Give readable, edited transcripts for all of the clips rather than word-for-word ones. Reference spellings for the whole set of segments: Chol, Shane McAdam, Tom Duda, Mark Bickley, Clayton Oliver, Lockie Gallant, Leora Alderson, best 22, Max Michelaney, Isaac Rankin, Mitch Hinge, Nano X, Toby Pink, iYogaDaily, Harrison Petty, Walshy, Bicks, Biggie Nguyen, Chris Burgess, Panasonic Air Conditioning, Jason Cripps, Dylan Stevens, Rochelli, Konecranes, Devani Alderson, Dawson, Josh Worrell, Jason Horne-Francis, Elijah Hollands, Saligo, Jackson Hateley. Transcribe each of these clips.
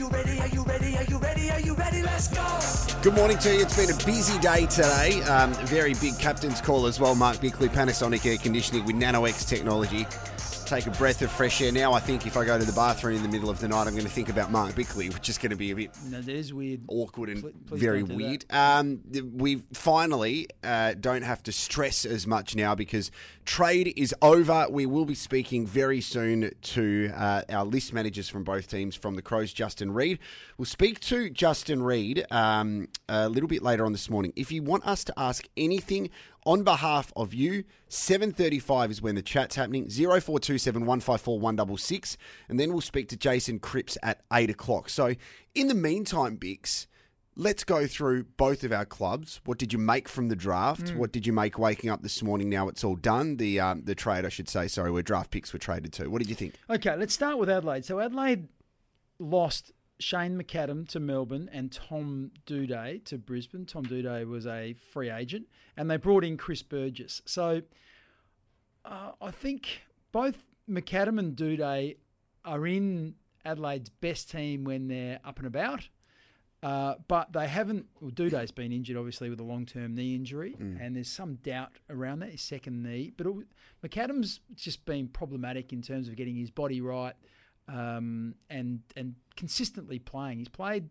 Are you ready? Let's go. Good morning to you. It's been a busy day today. Very big captain's call as well. Mark Bickley, Panasonic Air Conditioning with Nano X technology. Take a breath of fresh air. Now I think if I go to the bathroom in the middle of the night, I'm going to think about Mark Bickley, which is going to be a bit awkward and very weird. We finally don't have to stress as much now because trade is over. We will be speaking very soon to our list managers from both teams. From the Crows, Justin Reed. We'll speak to Justin Reed a little bit later on this morning. If you want us to ask anything on behalf of you, 7:35 is when the chat's happening, 0427 154 166, and then we'll speak to Jason Cripps at 8 o'clock. So in the meantime, Bix, let's go through both of our clubs. What did you make from the draft? What did you make waking up this morning? Now it's all done. The trade, I should say, sorry, where draft picks were traded to. What did you think? Okay, let's start with Adelaide. So Adelaide lost Shane McAdam to Melbourne and Tom Duda to Brisbane. Tom Duda was a free agent, and they brought in Chris Burgess. So I think both McAdam and Duda are in Adelaide's best team when they're up and about, but they haven't. Well, Duda's been injured, obviously, with a long-term knee injury, and there's some doubt around that, his second knee. But McAdam's just been problematic in terms of getting his body right. And consistently playing. He's played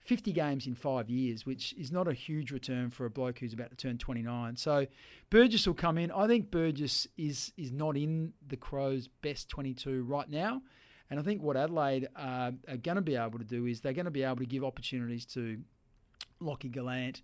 50 games in 5 years, which is not a huge return for a bloke who's about to turn 29. So Burgess will come in. I think Burgess is not in the Crows' best 22 right now. And I think what Adelaide are going to be able to do is they're going to be able to give opportunities to Lockie Gallant,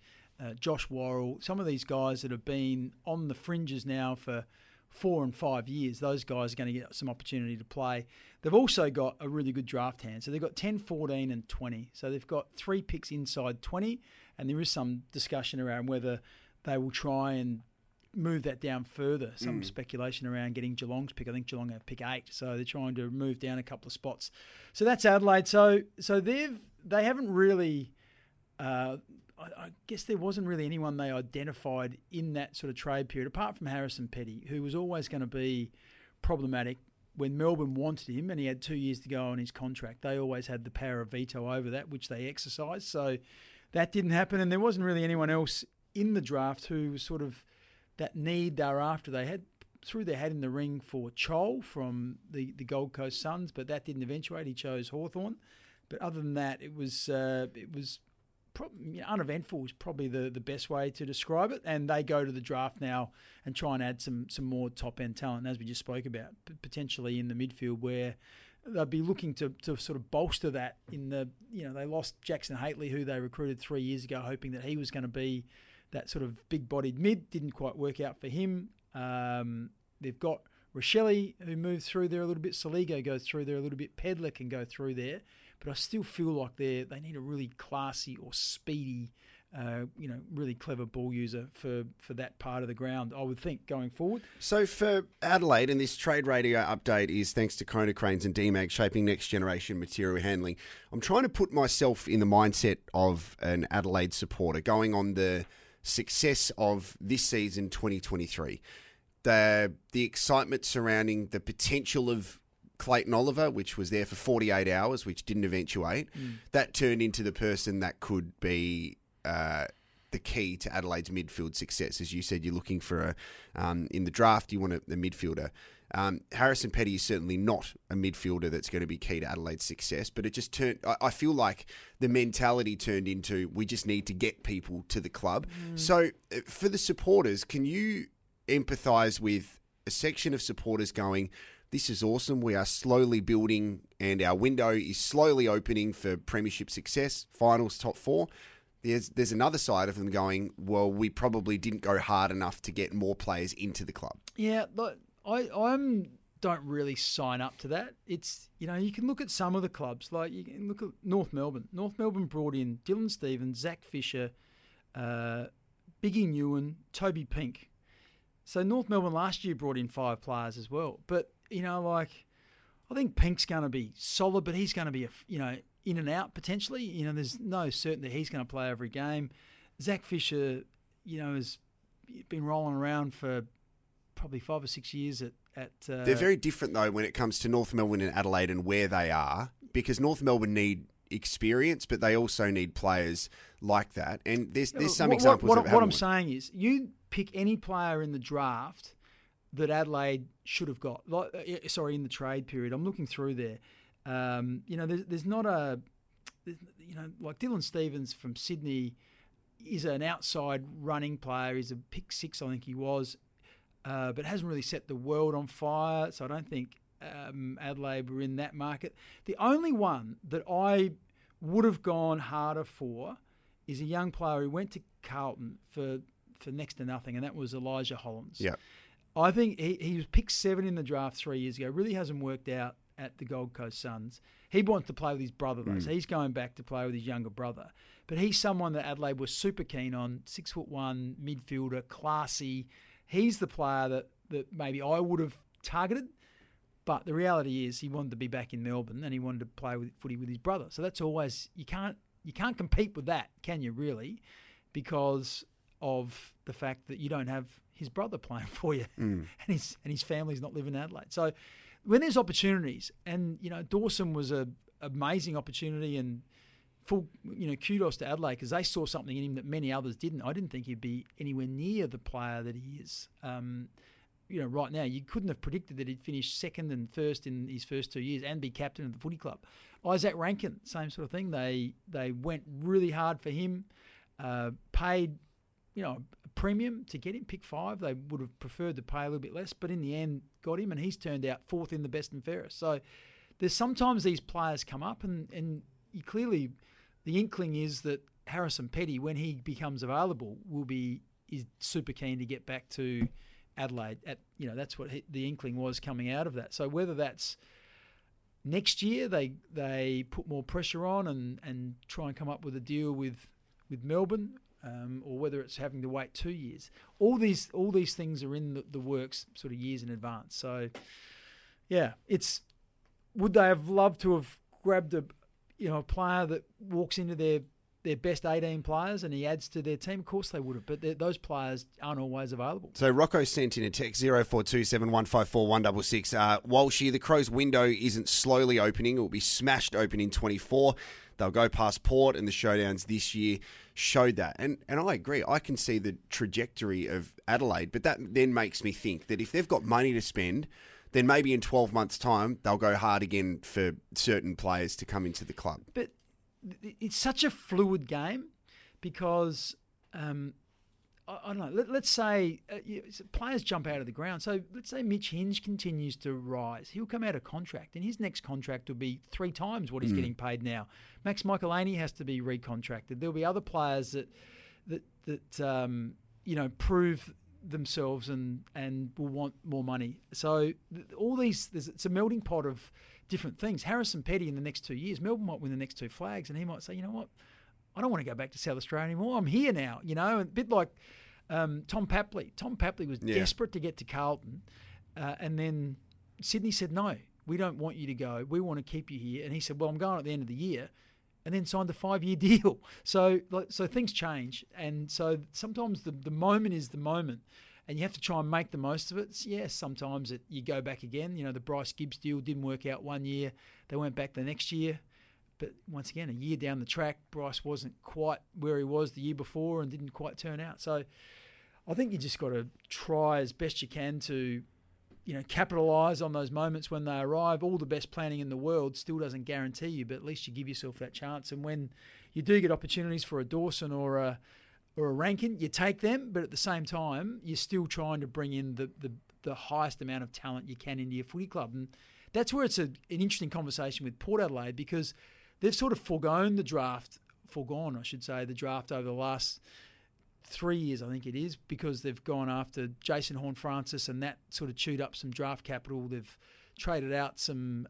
Josh Worrell, some of these guys that have been on the fringes now for 4 and 5 years. Those guys are going to get some opportunity to play. They've also got a really good draft hand. So they've got 10, 14 and 20. So they've got 3 picks inside 20, and there is some discussion around whether they will try and move that down further. Some speculation around getting Geelong's pick. I think Geelong have pick 8. So they're trying to move down a couple of spots. So that's Adelaide. So they haven't really I guess there wasn't really anyone they identified in that sort of trade period, apart from Harrison Petty, who was always going to be problematic when Melbourne wanted him and he had 2 years to go on his contract. They always had the power of veto over that, which they exercised. So that didn't happen. And there wasn't really anyone else in the draft who was sort of that need thereafter. They had threw their hat in the ring for Chol from the Gold Coast Suns, but that didn't eventuate. He chose Hawthorn. But other than that, it was uneventful is probably the best way to describe it, and they go to the draft now and try and add some more top-end talent, as we just spoke about, potentially in the midfield, where they'll be looking to sort of bolster that in the, they lost Jackson Hateley, who they recruited 3 years ago, hoping that he was going to be that sort of big-bodied mid. Didn't quite work out for him. They've got Rochelli, who moved through there a little bit. Saligo goes through there a little bit. Pedler can go through there. But I still feel like they need a really classy or speedy, really clever ball user for that part of the ground, I would think, going forward. So for Adelaide, and this trade radio update is thanks to Konecranes and Demag, shaping next generation material handling. I'm trying to put myself in the mindset of an Adelaide supporter going on the success of this season, 2023. The excitement surrounding the potential of Clayton Oliver, which was there for 48 hours, which didn't eventuate, that turned into the person that could be the key to Adelaide's midfield success. As you said, you're looking for in the draft, you want a midfielder. Harrison Petty is certainly not a midfielder that's going to be key to Adelaide's success, but it just turned, I feel like the mentality turned into, we just need to get people to the club. So for the supporters, can you empathise with a section of supporters going, this is awesome. We are slowly building and our window is slowly opening for premiership success, finals, top four. There's another side of them going, well, we probably didn't go hard enough to get more players into the club. Yeah, look, I don't really sign up to that. It's, you can look at some of the clubs. Like you can look at North Melbourne. North Melbourne brought in Dylan Stevens, Zach Fisher, Biggie Nguyen, Toby Pink. So North Melbourne last year brought in 5 players as well. But I think Pink's going to be solid, but he's going to be, in and out potentially. There's no certainty he's going to play every game. Zach Fisher, has been rolling around for probably 5 or 6 years They're very different, though, when it comes to North Melbourne and Adelaide and where they are, because North Melbourne need experience, but they also need players like that. And there's some examples. What I'm saying is, you pick any player in the draft that Adelaide should have got. In the trade period, I'm looking through there. There's not a, like Dylan Stevens from Sydney is an outside running player. He's a pick six, I think he was, but hasn't really set the world on fire. So I don't think Adelaide were in that market. The only one that I would have gone harder for is a young player who went to Carlton for next to nothing, and that was Elijah Hollands. Yeah. I think he was picked 7 in the draft 3 years ago. Really hasn't worked out at the Gold Coast Suns. He wants to play with his brother, though, so he's going back to play with his younger brother. But he's someone that Adelaide was super keen on, 6'1", midfielder, classy. He's the player that maybe I would have targeted, but the reality is he wanted to be back in Melbourne and he wanted to play footy with his brother. So that's always – you can't compete with that, can you, really, because of the fact that you don't have his brother playing for you and his family's not living in Adelaide. So when there's opportunities, and Dawson was an amazing opportunity, and full kudos to Adelaide because they saw something in him that many others didn't. I didn't think he'd be anywhere near the player that he is. Right now you couldn't have predicted that he'd finish second and first in his first 2 years and be captain of the footy club. Isaac Rankin, same sort of thing. They went really hard for him, paid a premium to get him, pick 5. They would have preferred to pay a little bit less, but in the end got him, and he's turned out 4th in the best and fairest. So there's sometimes these players come up, and you clearly the inkling is that Harrison Petty, when he becomes available, is super keen to get back to Adelaide. That's what the inkling was coming out of that. So whether that's next year they put more pressure on and try and come up with a deal with Melbourne, or whether it's having to wait 2 years. All these things are in the works sort of years in advance. So, yeah, it's would they have loved to have grabbed a player that walks into their best 18 players and he adds to their team? Of course they would have, but those players aren't always available. So Rocco sent in a text, 0427154166. Walshy, the Crows' window isn't slowly opening. It will be smashed open in 24. They'll go past Port, and the showdowns this year showed that. And I agree. I can see the trajectory of Adelaide, but that then makes me think that if they've got money to spend, then maybe in 12 months' time, they'll go hard again for certain players to come into the club. But it's such a fluid game because, I don't know, let's say players jump out of the ground. So let's say Mitch Hinge continues to rise. He'll come out of contract, and his next contract will be 3 times what he's getting paid now. Max Michelaney has to be recontracted. There'll be other players that prove themselves and will want more money. So all these, it's a melting pot of different things. Harrison Petty in the next 2 years, Melbourne might win the next 2 flags, and he might say, you know what? I don't want to go back to South Australia anymore. I'm here now, a bit like Tom Papley. Tom Papley was desperate to get to Carlton, and then Sydney said, no, we don't want you to go. We want to keep you here. And he said, well, I'm going at the end of the year, and then signed a 5-year deal. So things change, and so sometimes the moment is the moment, and you have to try and make the most of it. So, sometimes you go back again. The Bryce Gibbs deal didn't work out 1 year. They went back the next year. But once again, a year down the track, Bryce wasn't quite where he was the year before and didn't quite turn out. So I think you just got to try as best you can to, capitalise on those moments when they arrive. All the best planning in the world still doesn't guarantee you, but at least you give yourself that chance. And when you do get opportunities for a Dawson or a Rankin, you take them. But at the same time, you're still trying to bring in the highest amount of talent you can into your footy club. And that's where it's an interesting conversation with Port Adelaide, because they've sort of foregone the draft over the last 3 years, I think it is, because they've gone after Jason Horne-Francis, and that sort of chewed up some draft capital. They've traded out some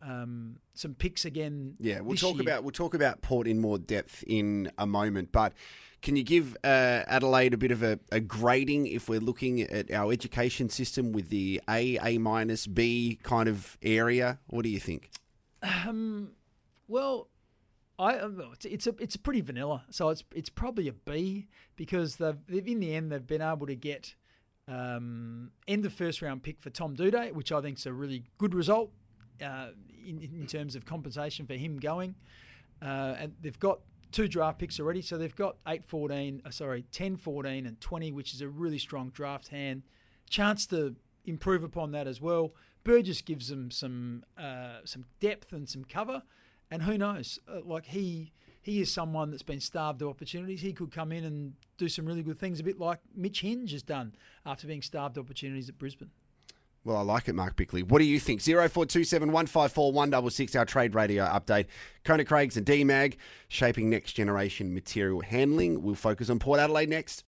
picks again. Yeah, we'll talk about Port in more depth in a moment, but can you give Adelaide a bit of a grading if we're looking at our education system with the A-, B kind of area? What do you think? It's pretty vanilla, so it's probably a B, because they've in the end they've been able to get end of first round pick for Tom Duda, which I think is a really good result in terms of compensation for him going. And they've got two draft picks already, so they've got 10, 14, and 20, which is a really strong draft hand. Chance to improve upon that as well. Burgess gives them some depth and some cover, and who knows? He is someone that's been starved of opportunities. He could come in and do some really good things, a bit like Mitch Hinge has done after being starved of opportunities at Brisbane. Well, I like it, Mark Bickley. What do you think? 0427 154 166, our trade radio update. Konecranes and Demag shaping next generation material handling. We'll focus on Port Adelaide next.